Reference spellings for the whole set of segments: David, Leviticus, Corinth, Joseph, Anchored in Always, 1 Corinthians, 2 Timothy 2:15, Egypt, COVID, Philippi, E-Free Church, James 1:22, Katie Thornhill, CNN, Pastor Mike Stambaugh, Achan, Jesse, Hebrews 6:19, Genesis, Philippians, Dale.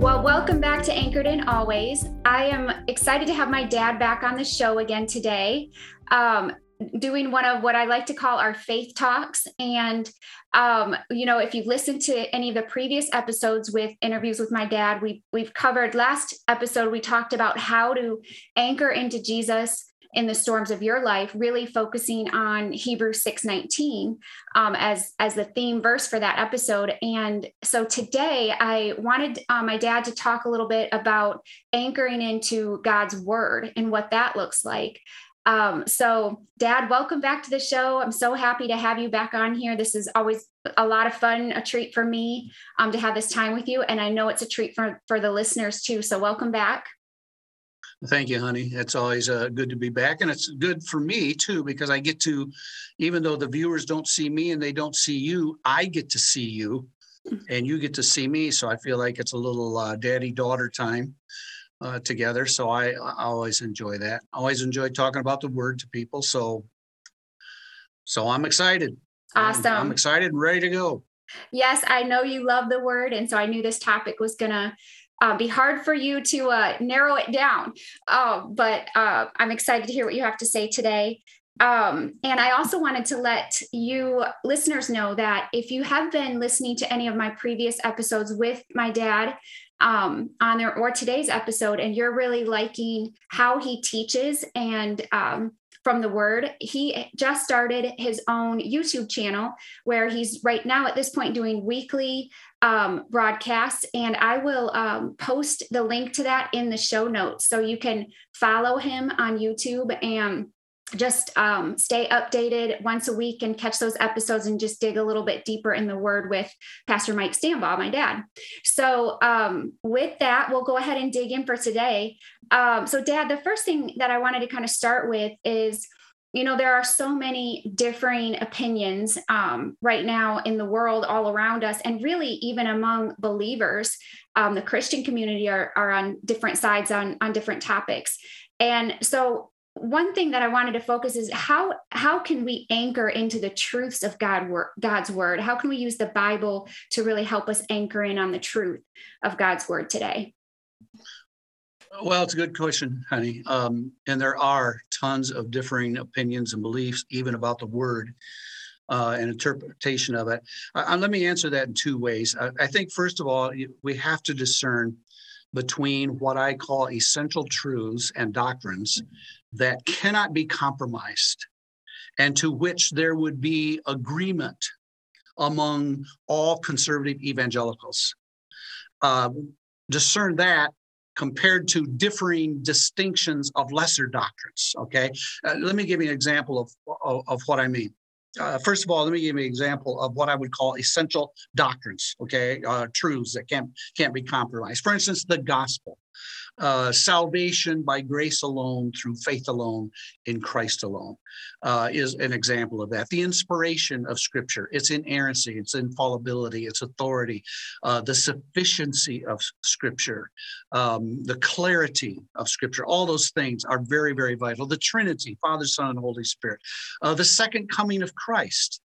Well, welcome back to Anchored in Always. I am excited to have my dad back on the show again today, doing one of what I like to call our faith talks. And, if you've listened to any of the previous episodes with interviews with my dad, we've covered last episode, we talked about how to anchor into Jesus in the storms of your life, really focusing on Hebrews 6:19 as the theme verse for that episode. And so today I wanted my dad to talk a little bit about anchoring into God's word and what that looks like. So Dad, welcome back to the show. I'm so happy to have you back on here. This is always a lot of fun, a treat for me to have this time with you. And I know it's a treat for the listeners too. So welcome back. Thank you, honey. It's always good to be back. And it's good for me, too, because I get to, even though the viewers don't see me and they don't see you, I get to see you and you get to see me. So I feel like it's a little daddy-daughter time together. So I always enjoy that. I always enjoy talking about the word to people. So I'm excited. Awesome. I'm excited and ready to go. Yes, I know you love the word. And so I knew this topic was going to be hard for you to narrow it down. But I'm excited to hear what you have to say today. And I also wanted to let you listeners know that if you have been listening to any of my previous episodes with my dad on there or today's episode, and you're really liking how he teaches and from the word, he just started his own YouTube channel where he's right now at this point doing weekly broadcasts. And I will post the link to that in the show notes. So you can follow him on YouTube and just stay updated once a week and catch those episodes and just dig a little bit deeper in the word with Pastor Mike Stambaugh, my dad. So with that, we'll go ahead and dig in for today. So Dad, the first thing that I wanted to kind of start with is, there are so many differing opinions right now in the world all around us, and really even among believers, the Christian community are on different sides on different topics. And so one thing that I wanted to focus is how can we anchor into the truths of God's word? How can we use the Bible to really help us anchor in on the truth of God's word today? Well, it's a good question, honey. And there are tons of differing opinions and beliefs, even about the word and interpretation of it. Let me answer that in two ways. I think, first of all, we have to discern between what I call essential truths and doctrines that cannot be compromised and to which there would be agreement among all conservative evangelicals. Discern that compared to differing distinctions of lesser doctrines, okay? Let me give you an example of what I mean. First of all, let me give you an example of what I would call essential doctrines, okay, truths that can't be compromised. For instance, the gospel, salvation by grace alone, through faith alone, in Christ alone is an example of that. The inspiration of Scripture, its inerrancy, its infallibility, its authority, the sufficiency of Scripture, the clarity of Scripture, all those things are very, very vital. The Trinity, Father, Son, and Holy Spirit, the second coming of Christ,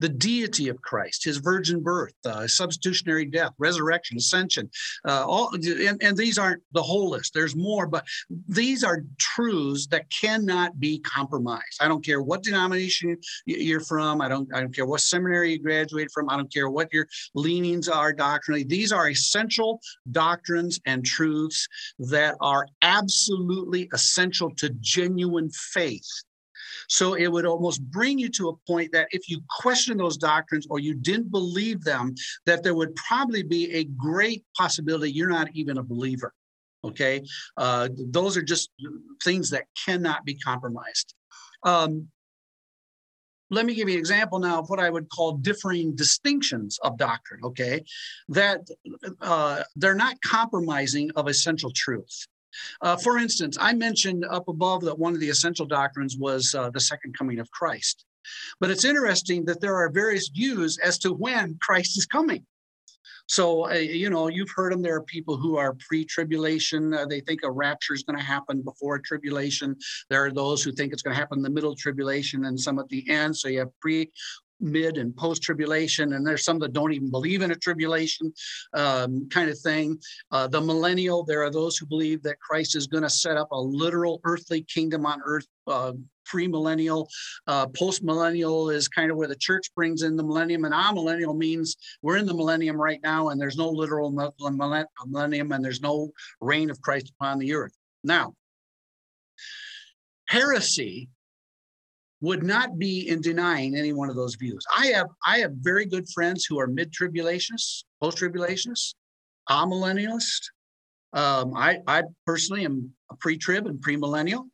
the deity of Christ, his virgin birth, substitutionary death, resurrection, ascension, and these aren't the whole list. There's more, but these are truths that cannot be compromised. I don't care what denomination you're from. I don't care what seminary you graduated from. I don't care what your leanings are doctrinally. These are essential doctrines and truths that are absolutely essential to genuine faith. So it would almost bring you to a point that if you question those doctrines or you didn't believe them, that there would probably be a great possibility you're not even a believer. Okay, those are just things that cannot be compromised. Let me give you an example now of what I would call differing distinctions of doctrine, okay, that they're not compromising of essential truth. For instance, I mentioned up above that one of the essential doctrines was the second coming of Christ. But it's interesting that there are various views as to when Christ is coming. So, you know, you've heard them. There are people who are pre-tribulation. They think a rapture is going to happen before a tribulation. There are those who think it's going to happen in the middle tribulation and some at the end. So you have pre, mid, and post-tribulation. And there's some that don't even believe in a tribulation kind of thing. The millennial, there are those who believe that Christ is going to set up a literal earthly kingdom on earth. Pre-millennial, post-millennial is kind of where the church brings in the millennium, and amillennial means we're in the millennium right now, and there's no literal millennium, and there's no reign of Christ upon the earth. Now, heresy would not be in denying any one of those views. I have very good friends who are mid-tribulationists, post-tribulationists, amillennialists. I personally am a pre-trib and pre-millennial.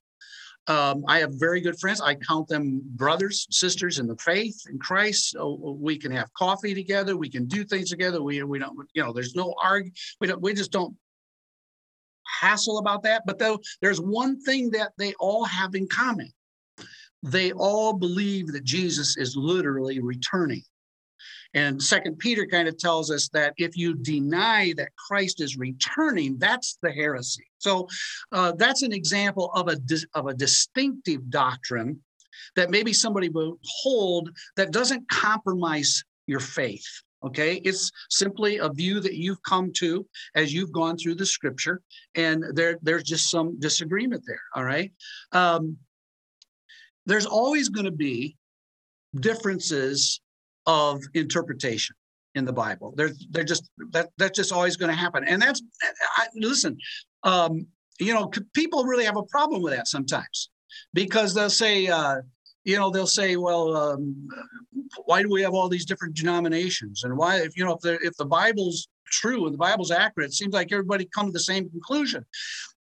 I have very good friends. I count them brothers, sisters in the faith in Christ. So we can have coffee together. We can do things together. We don't, you know, there's no we just don't hassle about that. But though there's one thing that they all have in common. They all believe that Jesus is literally returning. And 2 Peter kind of tells us that if you deny that Christ is returning, that's the heresy. So that's an example of a distinctive doctrine that maybe somebody will hold that doesn't compromise your faith, okay? It's simply a view that you've come to as you've gone through the scripture, and there's just some disagreement there, all right? There's always going to be differences of interpretation in the Bible. They're just that's just always going to happen. And that's listen, you know, people really have a problem with that sometimes because they'll say, you know, they'll say, well, why do we have all these different denominations? And why, if you know, if the Bible's true and the Bible's accurate, it seems like everybody comes to the same conclusion.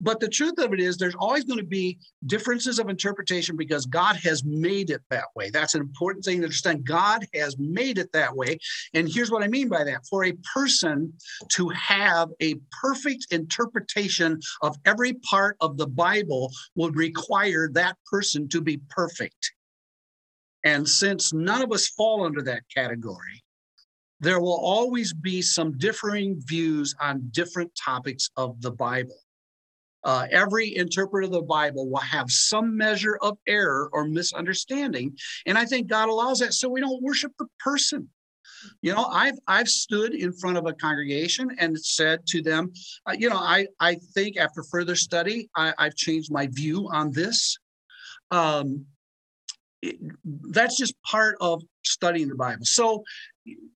But the truth of it is, there's always going to be differences of interpretation because God has made it that way. That's an important thing to understand. God has made it that way. And here's what I mean by that. For a person to have a perfect interpretation of every part of the Bible would require that person to be perfect. And since none of us fall under that category, there will always be some differing views on different topics of the Bible. Every interpreter of the Bible will have some measure of error or misunderstanding. And I think God allows that so we don't worship the person. You know, I've stood in front of a congregation and said to them, you know, I think after further study, I've changed my view on this. That's just part of studying the Bible. So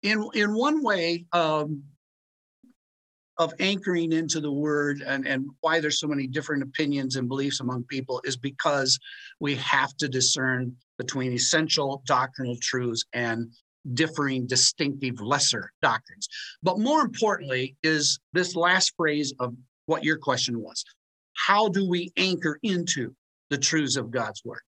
in one way, of anchoring into the word and why there's so many different opinions and beliefs among people is because we have to discern between essential doctrinal truths and differing, distinctive, lesser doctrines. But more importantly is this last phrase of what your question was. How do we anchor into the truths of God's word?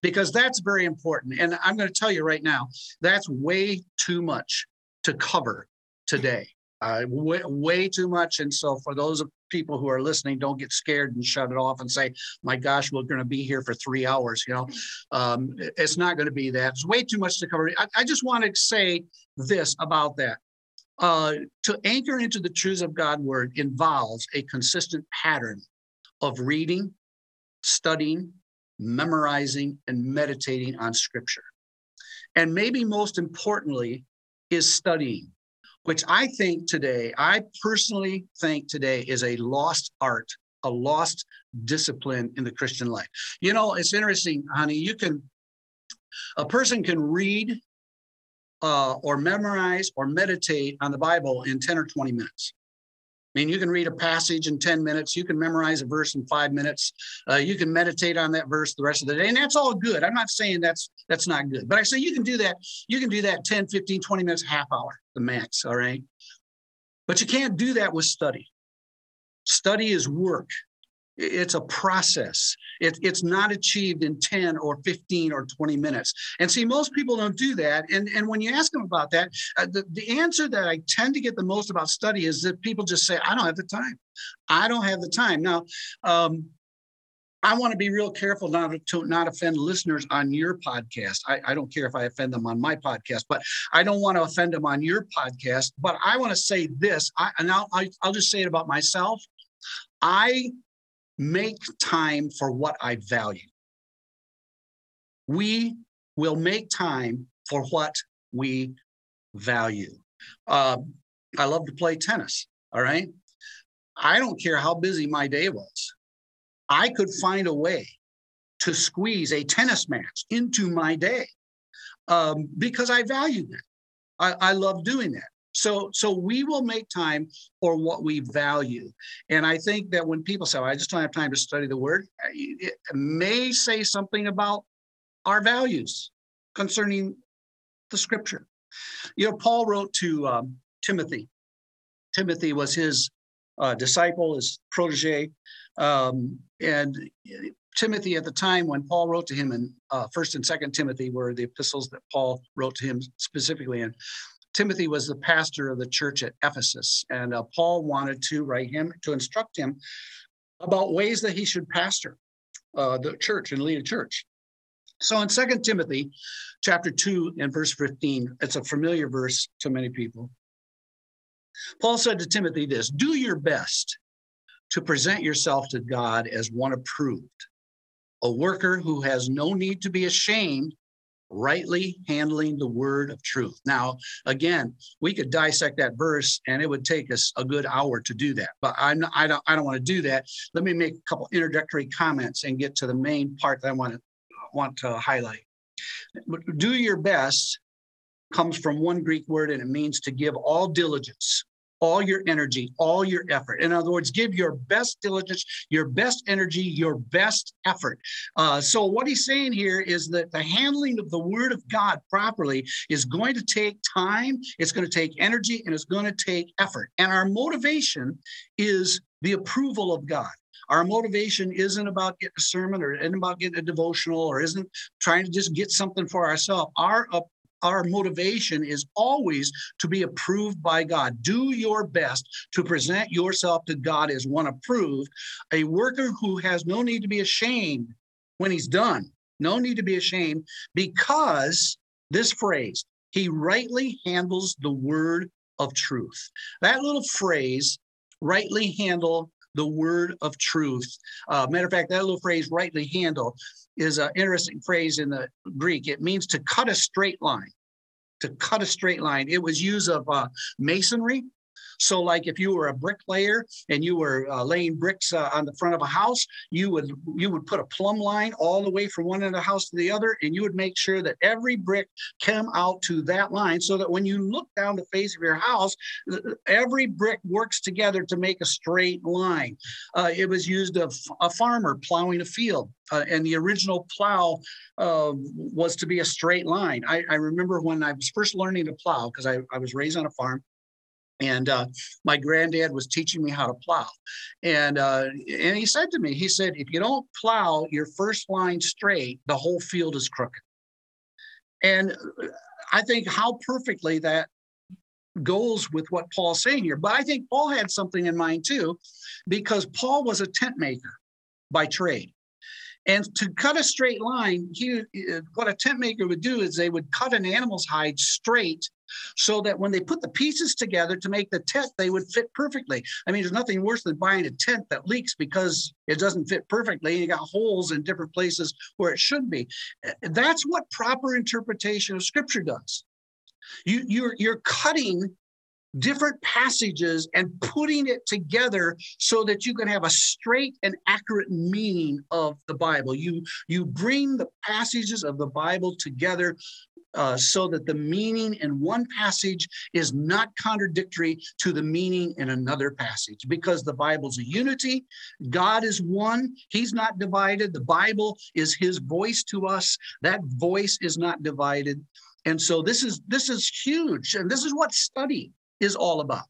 Because that's very important. And I'm going to tell you right now, that's way too much to cover today. Way too much. And so for those people who are listening, don't get scared and shut it off and say, my gosh, we're going to be here for 3 hours. You know, it's not going to be that. It's way too much to cover. I just want to say this about that. To anchor into the truths of God's word involves a consistent pattern of reading, studying, memorizing, and meditating on scripture. And maybe most importantly is studying, which I think today, I personally think today is a lost art, a lost discipline in the Christian life. You know, it's interesting, honey, a person can read or memorize or meditate on the Bible in 10 or 20 minutes. I mean, you can read a passage in 10 minutes. You can memorize a verse in 5 minutes. You can meditate on that verse the rest of the day. And that's all good. I'm not saying that's not good. But I say you can do that. You can do that 10, 15, 20 minutes, half hour, the max, all right? But you can't do that with study. Study is work. It's a process. It's not achieved in 10 or 15 or 20 minutes. And see, most people don't do that. And when you ask them about that, the answer that I tend to get the most about study is that people just say, I don't have the time. I don't have the time. Now, I want to be real careful not to offend listeners on your podcast. I don't care if I offend them on my podcast, but I don't want to offend them on your podcast. But I want to say this, I'll just say it about myself. I make time for what I value. We will make time for what we value. I love to play tennis, all right? I don't care how busy my day was. I could find a way to squeeze a tennis match into my day because I value that. I love doing that. So we will make time for what we value. And I think that when people say, I just don't have time to study the word, it may say something about our values concerning the scripture. You know, Paul wrote to Timothy. Timothy was his disciple, his protege. And Timothy at the time when Paul wrote to him in 1 and 2 Timothy were the epistles that Paul wrote to him specifically in. Timothy was the pastor of the church at Ephesus, and Paul wanted to write him to instruct him about ways that he should pastor the church and lead a church. So in 2 Timothy chapter 2 and verse 15, it's a familiar verse to many people. Paul said to Timothy this, do your best to present yourself to God as one approved, a worker who has no need to be ashamed, rightly handling the word of truth. Now, again, we could dissect that verse and it would take us a good hour to do that, but I don't want to do that. Let me make a couple introductory comments and get to the main part that I want to highlight. Do your best comes from one Greek word, and it means to give all diligence, all your energy, all your effort. In other words, give your best diligence, your best energy, your best effort. So what he's saying here is that the handling of the word of God properly is going to take time, it's going to take energy, and it's going to take effort. And our motivation is the approval of God. Our motivation isn't about getting a sermon or isn't about getting a devotional or isn't trying to just get something for ourselves. Our motivation is always to be approved by God. Do your best to present yourself to God as one approved, a worker who has no need to be ashamed when he's done. No need to be ashamed because this phrase, he rightly handles the word of truth. That little phrase, rightly handle the word of truth. Matter of fact, that little phrase, rightly handle, is an interesting phrase in the Greek. It means to cut a straight line, to cut a straight line. It was used of masonry. So like if you were a bricklayer and you were laying bricks on the front of a house, you would put a plumb line all the way from one end of the house to the other, and you would make sure that every brick came out to that line so that when you look down the face of your house, every brick works together to make a straight line. It was used of a farmer plowing a field. And the original plow was to be a straight line. I remember when I was first learning to plow, because I was raised on a farm, and my granddad was teaching me how to plow. And he said to me, he said, if you don't plow your first line straight, the whole field is crooked. And I think how perfectly that goes with what Paul's saying here. But I think Paul had something in mind too, because Paul was a tent maker by trade. And to cut a straight line, what a tent maker would do is they would cut an animal's hide straight so that when they put the pieces together to make the tent, they would fit perfectly. I mean, there's nothing worse than buying a tent that leaks because it doesn't fit perfectly. You got holes in different places where it should be. That's what proper interpretation of Scripture does. You're cutting different passages and putting it together so that you can have a straight and accurate meaning of the Bible. You bring the passages of the Bible together so that the meaning in one passage is not contradictory to the meaning in another passage, because the Bible's a unity. God is one. He's not divided. The Bible is his voice to us. That voice is not divided. And so this is huge. And this is what study is all about.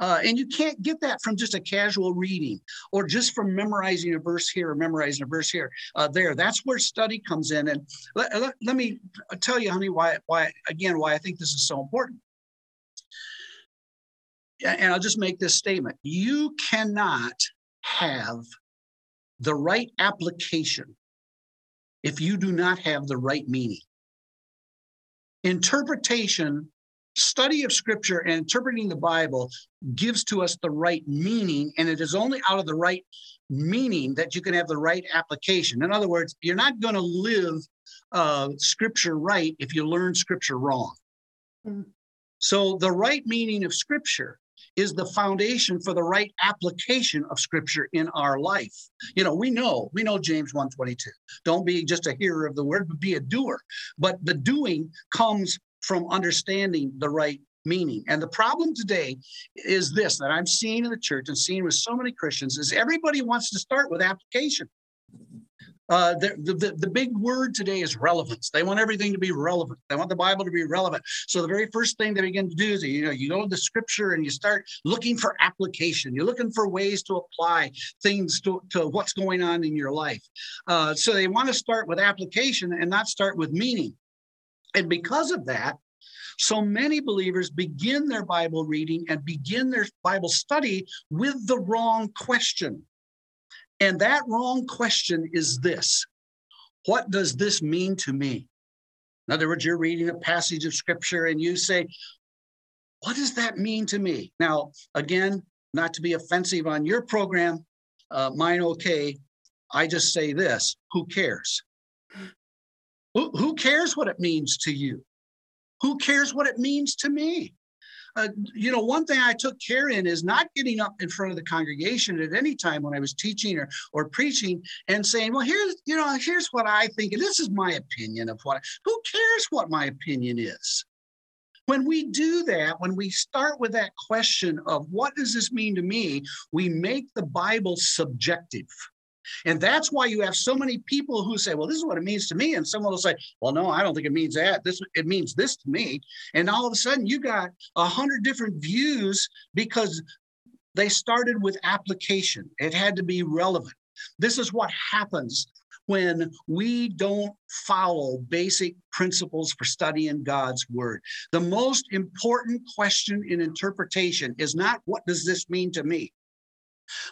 And you can't get that from just a casual reading or just from memorizing a verse here or memorizing a verse here, there. That's where study comes in. And let me tell you, honey, why I think this is so important. And I'll just make this statement. You cannot have the right application if you do not have the right meaning. Interpretation, study of Scripture and interpreting the Bible gives to us the right meaning, and it is only out of the right meaning that you can have the right application. In other words, you're not going to live Scripture right if you learn Scripture wrong. Mm-hmm. So the right meaning of Scripture is the foundation for the right application of Scripture in our life. You know, we know James 1:22. Don't be just a hearer of the word, but be a doer. But the doing comes from understanding the right meaning. And the problem today is this, that I'm seeing in the church and seeing with so many Christians, is everybody wants to start with application. The big word today is relevance. They want everything to be relevant. They want the Bible to be relevant. So the very first thing they begin to do is, you go to the Scripture and you start looking for application. You're looking for ways to apply things to what's going on in your life. So they want to start with application and not start with meaning. And because of that, so many believers begin their Bible reading and begin their Bible study with the wrong question. And that wrong question is this: what does this mean to me? In other words, you're reading a passage of Scripture and you say, what does that mean to me? Now, again, not to be offensive on your program, mine okay, I just say this: who cares? Who cares what it means to you? Who cares what it means to me? One thing I took care in is not getting up in front of the congregation at any time when I was teaching or preaching and saying, well, here's what I think, and this is my opinion of what, who cares what my opinion is? When we do that, when we start with that question of what does this mean to me, we make the Bible subjective. And that's why you have so many people who say, well, this is what it means to me. And someone will say, well, no, I don't think it means that. It means this to me. And all of a sudden you got 100 different views because they started with application. It had to be relevant. This is what happens when we don't follow basic principles for studying God's word. The most important question in interpretation is not what does this mean to me?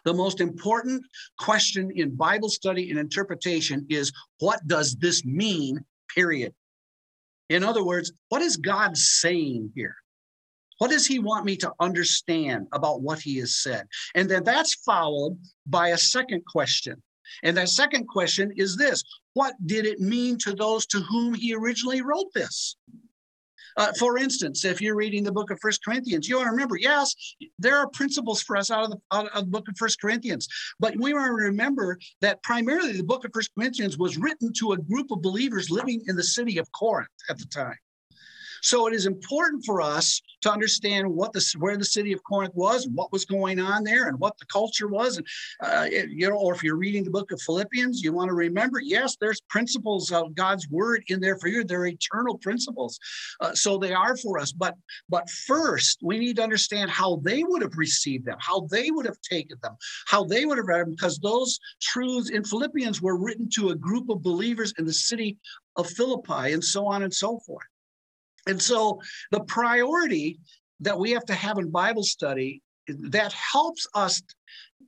The most important question in Bible study and interpretation is, what does this mean, period? In other words, what is God saying here? What does he want me to understand about what he has said? And then that's followed by a second question. And that second question is this: what did it mean to those to whom he originally wrote this? For instance, if you're reading the book of 1 Corinthians, you want to remember, yes, there are principles for us out of the book of 1 Corinthians. But we want to remember that primarily the book of 1 Corinthians was written to a group of believers living in the city of Corinth at the time. So it is important for us to understand where the city of Corinth was and what was going on there and what the culture was. And, or if you're reading the book of Philippians, you want to remember, yes, there's principles of God's word in there for you. They're eternal principles. So they are for us. But first, we need to understand how they would have received them, how they would have taken them, how they would have read them, because those truths in Philippians were written to a group of believers in the city of Philippi, and so on and so forth. And so the priority that we have to have in Bible study that helps us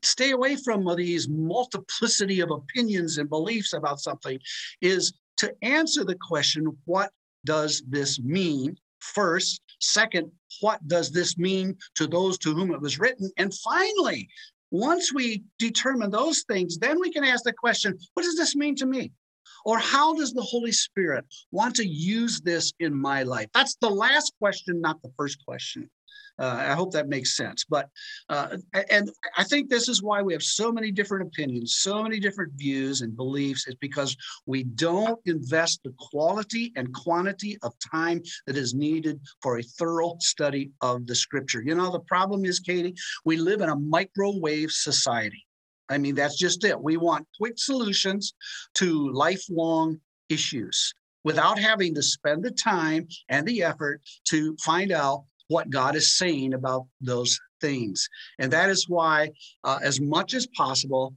stay away from these multiplicity of opinions and beliefs about something is to answer the question, what does this mean? First. Second, what does this mean to those to whom it was written? And finally, once we determine those things, then we can ask the question, what does this mean to me? Or how does the Holy Spirit want to use this in my life? That's the last question, not the first question. I hope that makes sense. But and I think this is why we have so many different opinions, so many different views and beliefs, is because we don't invest the quality and quantity of time that is needed for a thorough study of the Scripture. You know, the problem is, Katie, we live in a microwave society. I mean, that's just it. We want quick solutions to lifelong issues without having to spend the time and the effort to find out what God is saying about those things. And that is why, as much as possible,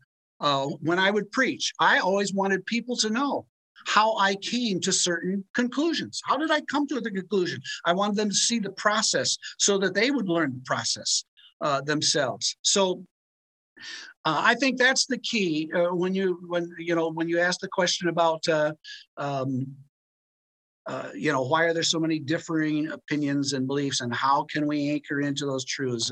when I would preach, I always wanted people to know how I came to certain conclusions. How did I come to the conclusion? I wanted them to see the process so that they would learn the process themselves. So I think that's the key when you ask the question about why are there so many differing opinions and beliefs, and how can we anchor into those truths?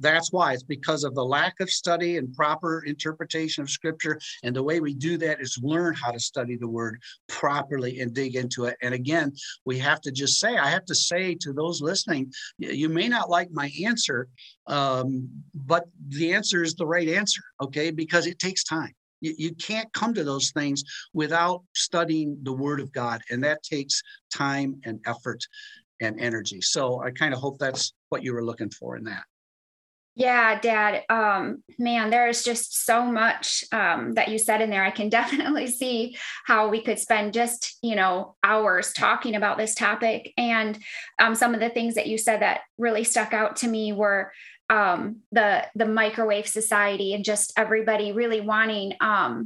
That's why. It's because of the lack of study and proper interpretation of Scripture. And the way we do that is learn how to study the Word properly and dig into it. And again, we have to just say, I have to say to those listening, you may not like my answer, but the answer is the right answer, okay? Because it takes time. You can't come to those things without studying the Word of God, and that takes time and effort and energy. So I kind of hope that's what you were looking for in that. Yeah, Dad, man, there's just so much that you said in there. I can definitely see how we could spend just, hours talking about this topic. And some of the things that you said that really stuck out to me were the microwave society and just everybody really wanting a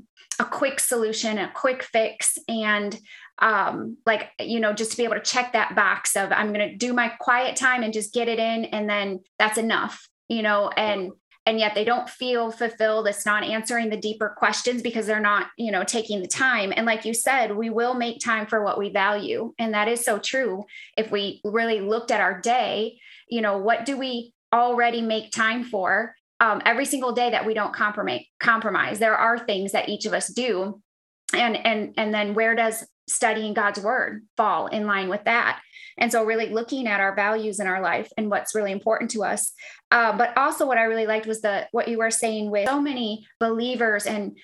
quick solution, a quick fix. And just to be able to check that box of, I'm going to do my quiet time and just get it in, and then that's enough, and yet they don't feel fulfilled. It's not answering the deeper questions because they're not, taking the time. And like you said, we will make time for what we value. And that is so true. If we really looked at our day, what do we already make time for every single day that we don't compromise. There are things that each of us do. And then where does studying God's word fall in line with that? And so really looking at our values in our life and what's really important to us. But also what I really liked was what you were saying with so many believers and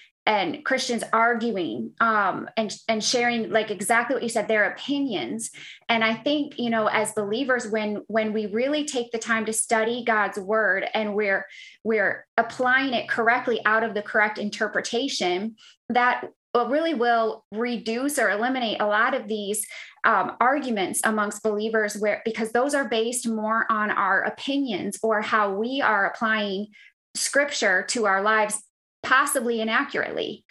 Christians arguing and sharing, like exactly what you said, their opinions. And I think, as believers, when we really take the time to study God's word and we're applying it correctly out of the correct interpretation, that really will reduce or eliminate a lot of these arguments amongst believers, because those are based more on our opinions or how we are applying Scripture to our lives, possibly inaccurately,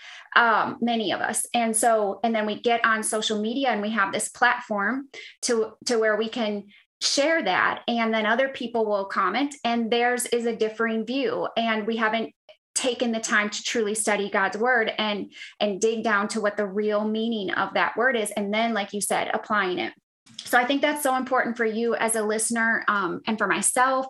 many of us. And so, and then we get on social media and we have this platform to where we can share that. And then other people will comment and theirs is a differing view. And we haven't taken the time to truly study God's word and dig down to what the real meaning of that word is. And then, like you said, applying it. So I think that's so important for you as a listener, and for myself,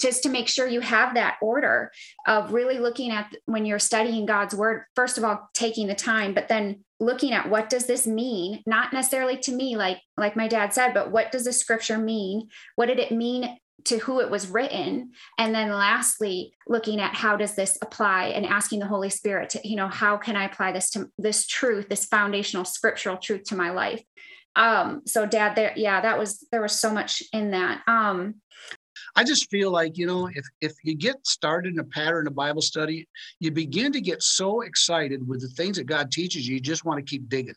just to make sure you have that order of really looking at when you're studying God's word, first of all, taking the time, but then looking at what does this mean? Not necessarily to me, like my dad said, but what does the Scripture mean? What did it mean to who it was written? And then lastly, looking at how does this apply and asking the Holy Spirit to, how can I apply this to this truth, this foundational scriptural truth to my life? So Dad, there was so much in that. I just feel like, if you get started in a pattern of Bible study, you begin to get so excited with the things that God teaches you, you just want to keep digging.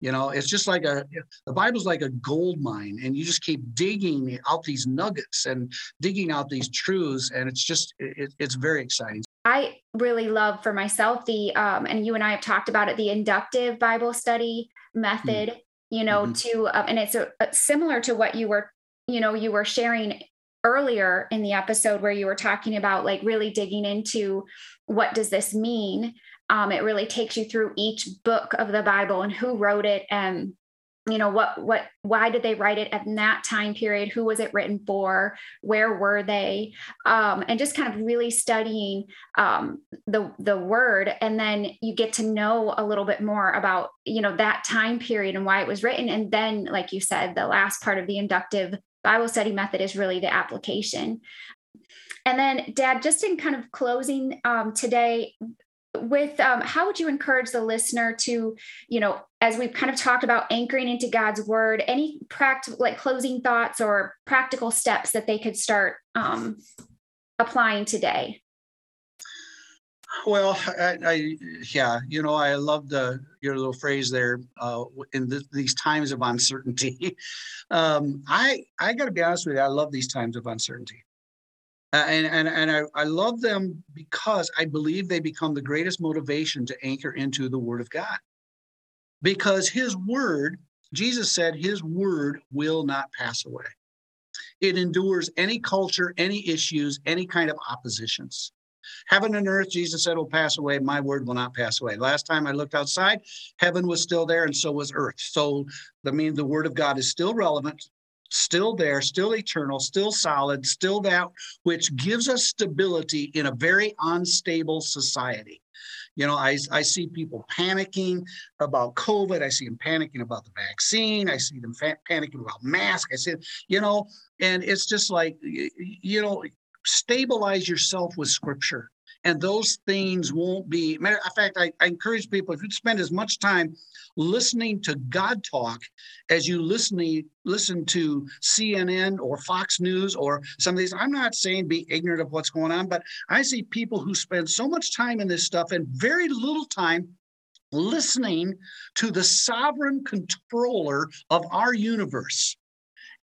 It's just like the Bible's like a gold mine, and you just keep digging out these nuggets and digging out these truths. And it's just, it's very exciting. I really love for myself and you and I have talked about it, the inductive Bible study method, and it's similar to what you were sharing earlier in the episode where you were talking about like really digging into what does this mean? It really takes you through each book of the Bible and who wrote it and, why did they write it at that time period? Who was it written for? Where were they? And just kind of really studying the word. And then you get to know a little bit more about, that time period and why it was written. And then, like you said, the last part of the inductive Bible study method is really the application. And then, Dad, just in kind of closing today, with how would you encourage the listener to, as we've kind of talked about anchoring into God's word, any practical, like closing thoughts or practical steps that they could start applying today? Well, I love your little phrase there, in these times of uncertainty. I got to be honest with you, I love these times of uncertainty. And I love them because I believe they become the greatest motivation to anchor into the Word of God. Because his word, Jesus said, his word will not pass away. It endures any culture, any issues, any kind of oppositions. Heaven and earth, Jesus said, will pass away. My word will not pass away. Last time I looked outside, heaven was still there and so was earth. So that means the word of God is still relevant, still there, still eternal, still solid, still that which gives us stability in a very unstable society. You know, I see people panicking about COVID. I see them panicking about the vaccine. I see them panicking about masks. I see, you know, and it's just like, you know, stabilize yourself with Scripture, and those things won't be. Matter of fact, I encourage people, if you spend as much time listening to God talk as you listen to CNN or Fox News or some of these, I'm not saying be ignorant of what's going on, but I see people who spend so much time in this stuff and very little time listening to the sovereign controller of our universe.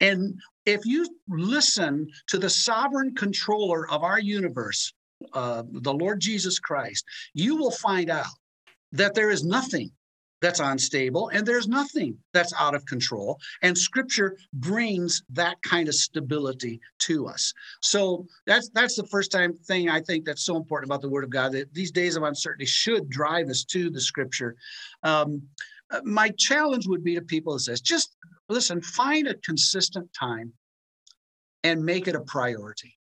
And if you listen to the sovereign controller of our universe, the Lord Jesus Christ, you will find out that there is nothing that's unstable and there's nothing that's out of control. And Scripture brings that kind of stability to us. So that's the first time thing I think that's so important about the Word of God, that these days of uncertainty should drive us to the Scripture. My challenge would be to people is this: just listen, find a consistent time and make it a priority.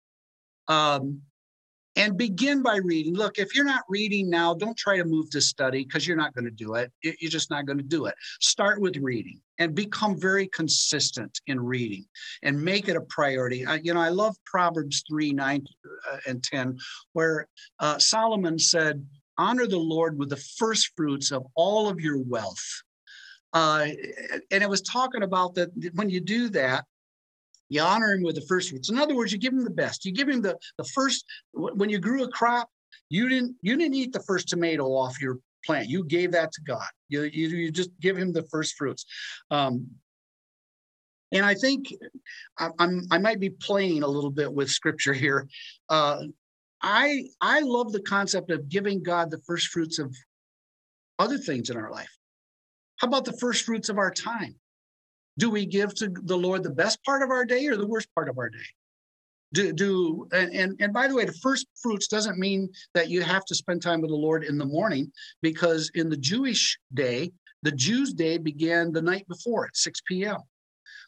And begin by reading. Look, if you're not reading now, don't try to move to study, because you're not going to do it. You're just not going to do it. Start with reading and become very consistent in reading and make it a priority. I love Proverbs 3:9 and 10, where Solomon said, honor the Lord with the first fruits of all of your wealth. And it was talking about that when you do that, you honor him with the first fruits. In other words, you give him the best. You give him the first. When you grew a crop, you didn't eat the first tomato off your plant. You gave that to God. You just give him the first fruits. And I think I might be playing a little bit with Scripture here. I love the concept of giving God the first fruits of other things in our life. How about the first fruits of our time? Do we give to the Lord the best part of our day or the worst part of our day? And by the way, the first fruits doesn't mean that you have to spend time with the Lord in the morning, because in the Jewish day, the Jews' day began the night before at 6 p.m.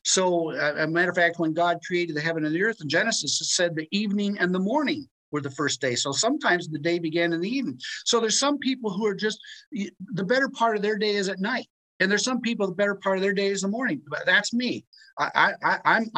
So, a matter of fact, when God created the heaven and the earth in Genesis, it said the evening and the morning were the first day. So sometimes the day began in the evening. So there's some people who are just, the better part of their day is at night. And there's some people, the better part of their day is the morning. But that's me. I'm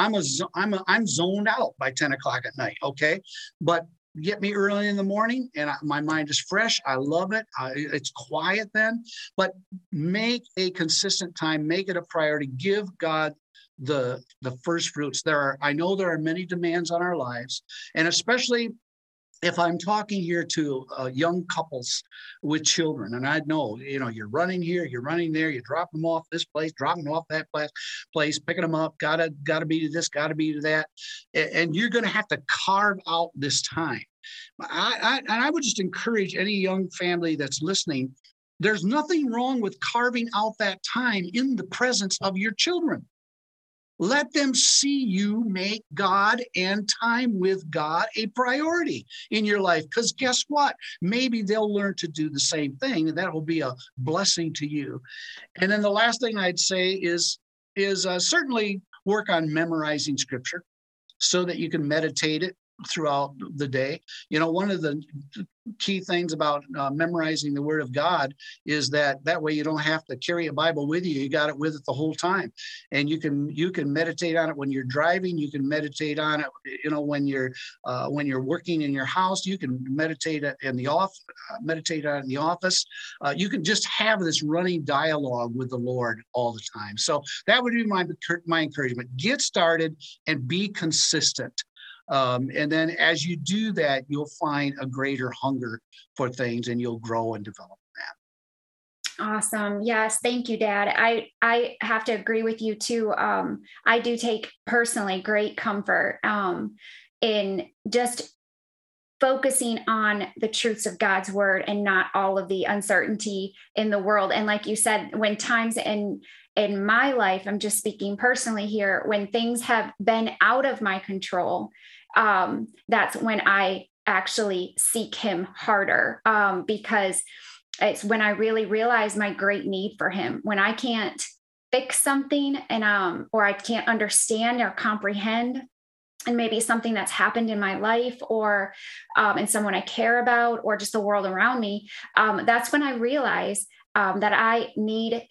zoned out by 10 o'clock at night. Okay, but get me early in the morning, and my mind is fresh. I love it. It's quiet then. But make a consistent time. Make it a priority. Give God the first fruits. I know there are many demands on our lives, and especially if I'm talking here to young couples with children, and I know, you know, you're running here, you're running there, you drop them off this place, drop them off that place, picking them up, gotta be to this, gotta be to that, and you're going to have to carve out this time. I would just encourage any young family that's listening, there's nothing wrong with carving out that time in the presence of your children. Let them see you make God and time with God a priority in your life, because guess what? Maybe they'll learn to do the same thing, and that will be a blessing to you. And then the last thing I'd say is certainly work on memorizing Scripture so that you can meditate it throughout the day. You know, one of the key things about memorizing the Word of God is that way you don't have to carry a Bible with you. You got it with it the whole time, and you can meditate on it when you're driving. You can meditate on it, you know, when you're working in your house. You can meditate in the office. Meditate on it in the office. You can just have this running dialogue with the Lord all the time. So that would be my encouragement. Get started and be consistent. And then as you do that, you'll find a greater hunger for things, and you'll grow and develop that. Awesome. Yes. Thank you, Dad. I have to agree with you too. I do take personally great comfort in just focusing on the truths of God's word and not all of the uncertainty in the world. And like you said, when times in my life, I'm just speaking personally here, when things have been out of my control, that's when I actually seek him harder, because it's when I really realize my great need for him. When I can't fix something and, or I can't understand or comprehend, and maybe something that's happened in my life or in someone I care about or just the world around me, that's when I realize that I need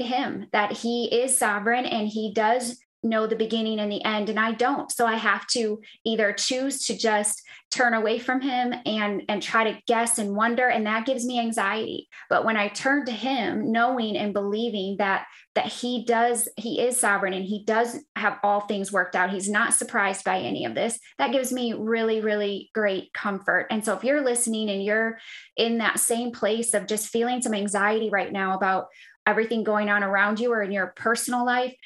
him, that he is sovereign and he does know the beginning and the end, and I don't. So I have to either choose to just turn away from him and try to guess and wonder. And that gives me anxiety. But when I turn to him, knowing and believing that he is sovereign and he does have all things worked out, he's not surprised by any of this, that gives me really, really great comfort. And so if you're listening and you're in that same place of just feeling some anxiety right now about everything going on around you or in your personal life,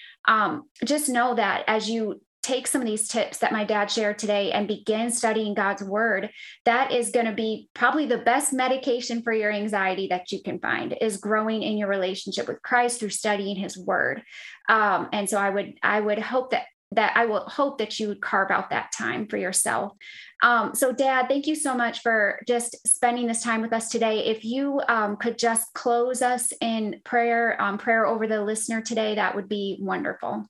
just know that as you take some of these tips that my dad shared today and begin studying God's word, that is going to be probably the best medication for your anxiety that you can find, is growing in your relationship with Christ through studying his word. And so I would hope that I will hope that you would carve out that time for yourself. So Dad, thank you so much for just spending this time with us today. If you could just close us in prayer over the listener today, that would be wonderful.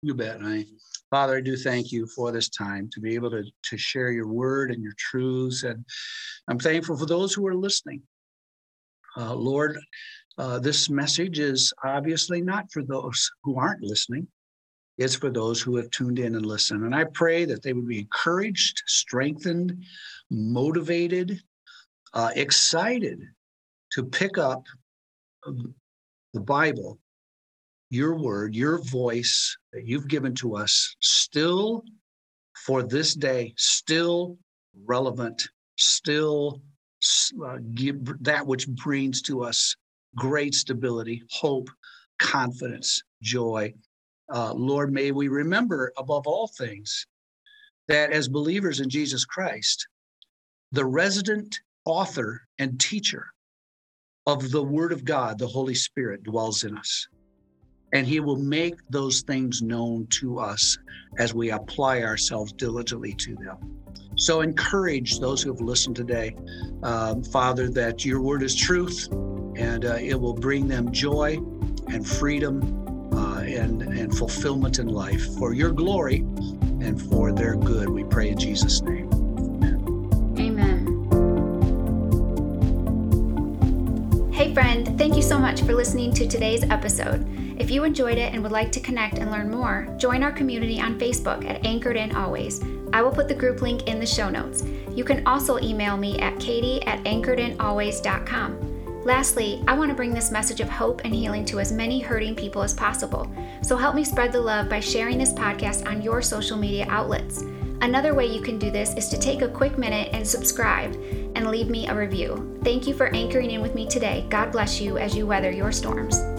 You bet, honey. Father, I do thank you for this time to be able to share your word and your truths. And I'm thankful for those who are listening. Lord, this message is obviously not for those who aren't listening. It's for those who have tuned in and listened. And I pray that they would be encouraged, strengthened, motivated, excited to pick up the Bible, your word, your voice that you've given to us, still for this day, still relevant, still give that which brings to us great stability, hope, confidence, joy. Lord, may we remember above all things that as believers in Jesus Christ, the resident author and teacher of the Word of God, the Holy Spirit, dwells in us. And he will make those things known to us as we apply ourselves diligently to them. So encourage those who have listened today, Father, that your word is truth, and it will bring them joy and freedom and fulfillment in life, for your glory and for their good. We pray in Jesus' name. Amen. Hey friend, thank you so much for listening to today's episode. If you enjoyed it and would like to connect and learn more, join our community on Facebook at Anchored in Always. I will put the group link in the show notes. You can also email me at katie@anchoredinalways.com. Lastly, I want to bring this message of hope and healing to as many hurting people as possible. So help me spread the love by sharing this podcast on your social media outlets. Another way you can do this is to take a quick minute and subscribe and leave me a review. Thank you for anchoring in with me today. God bless you as you weather your storms.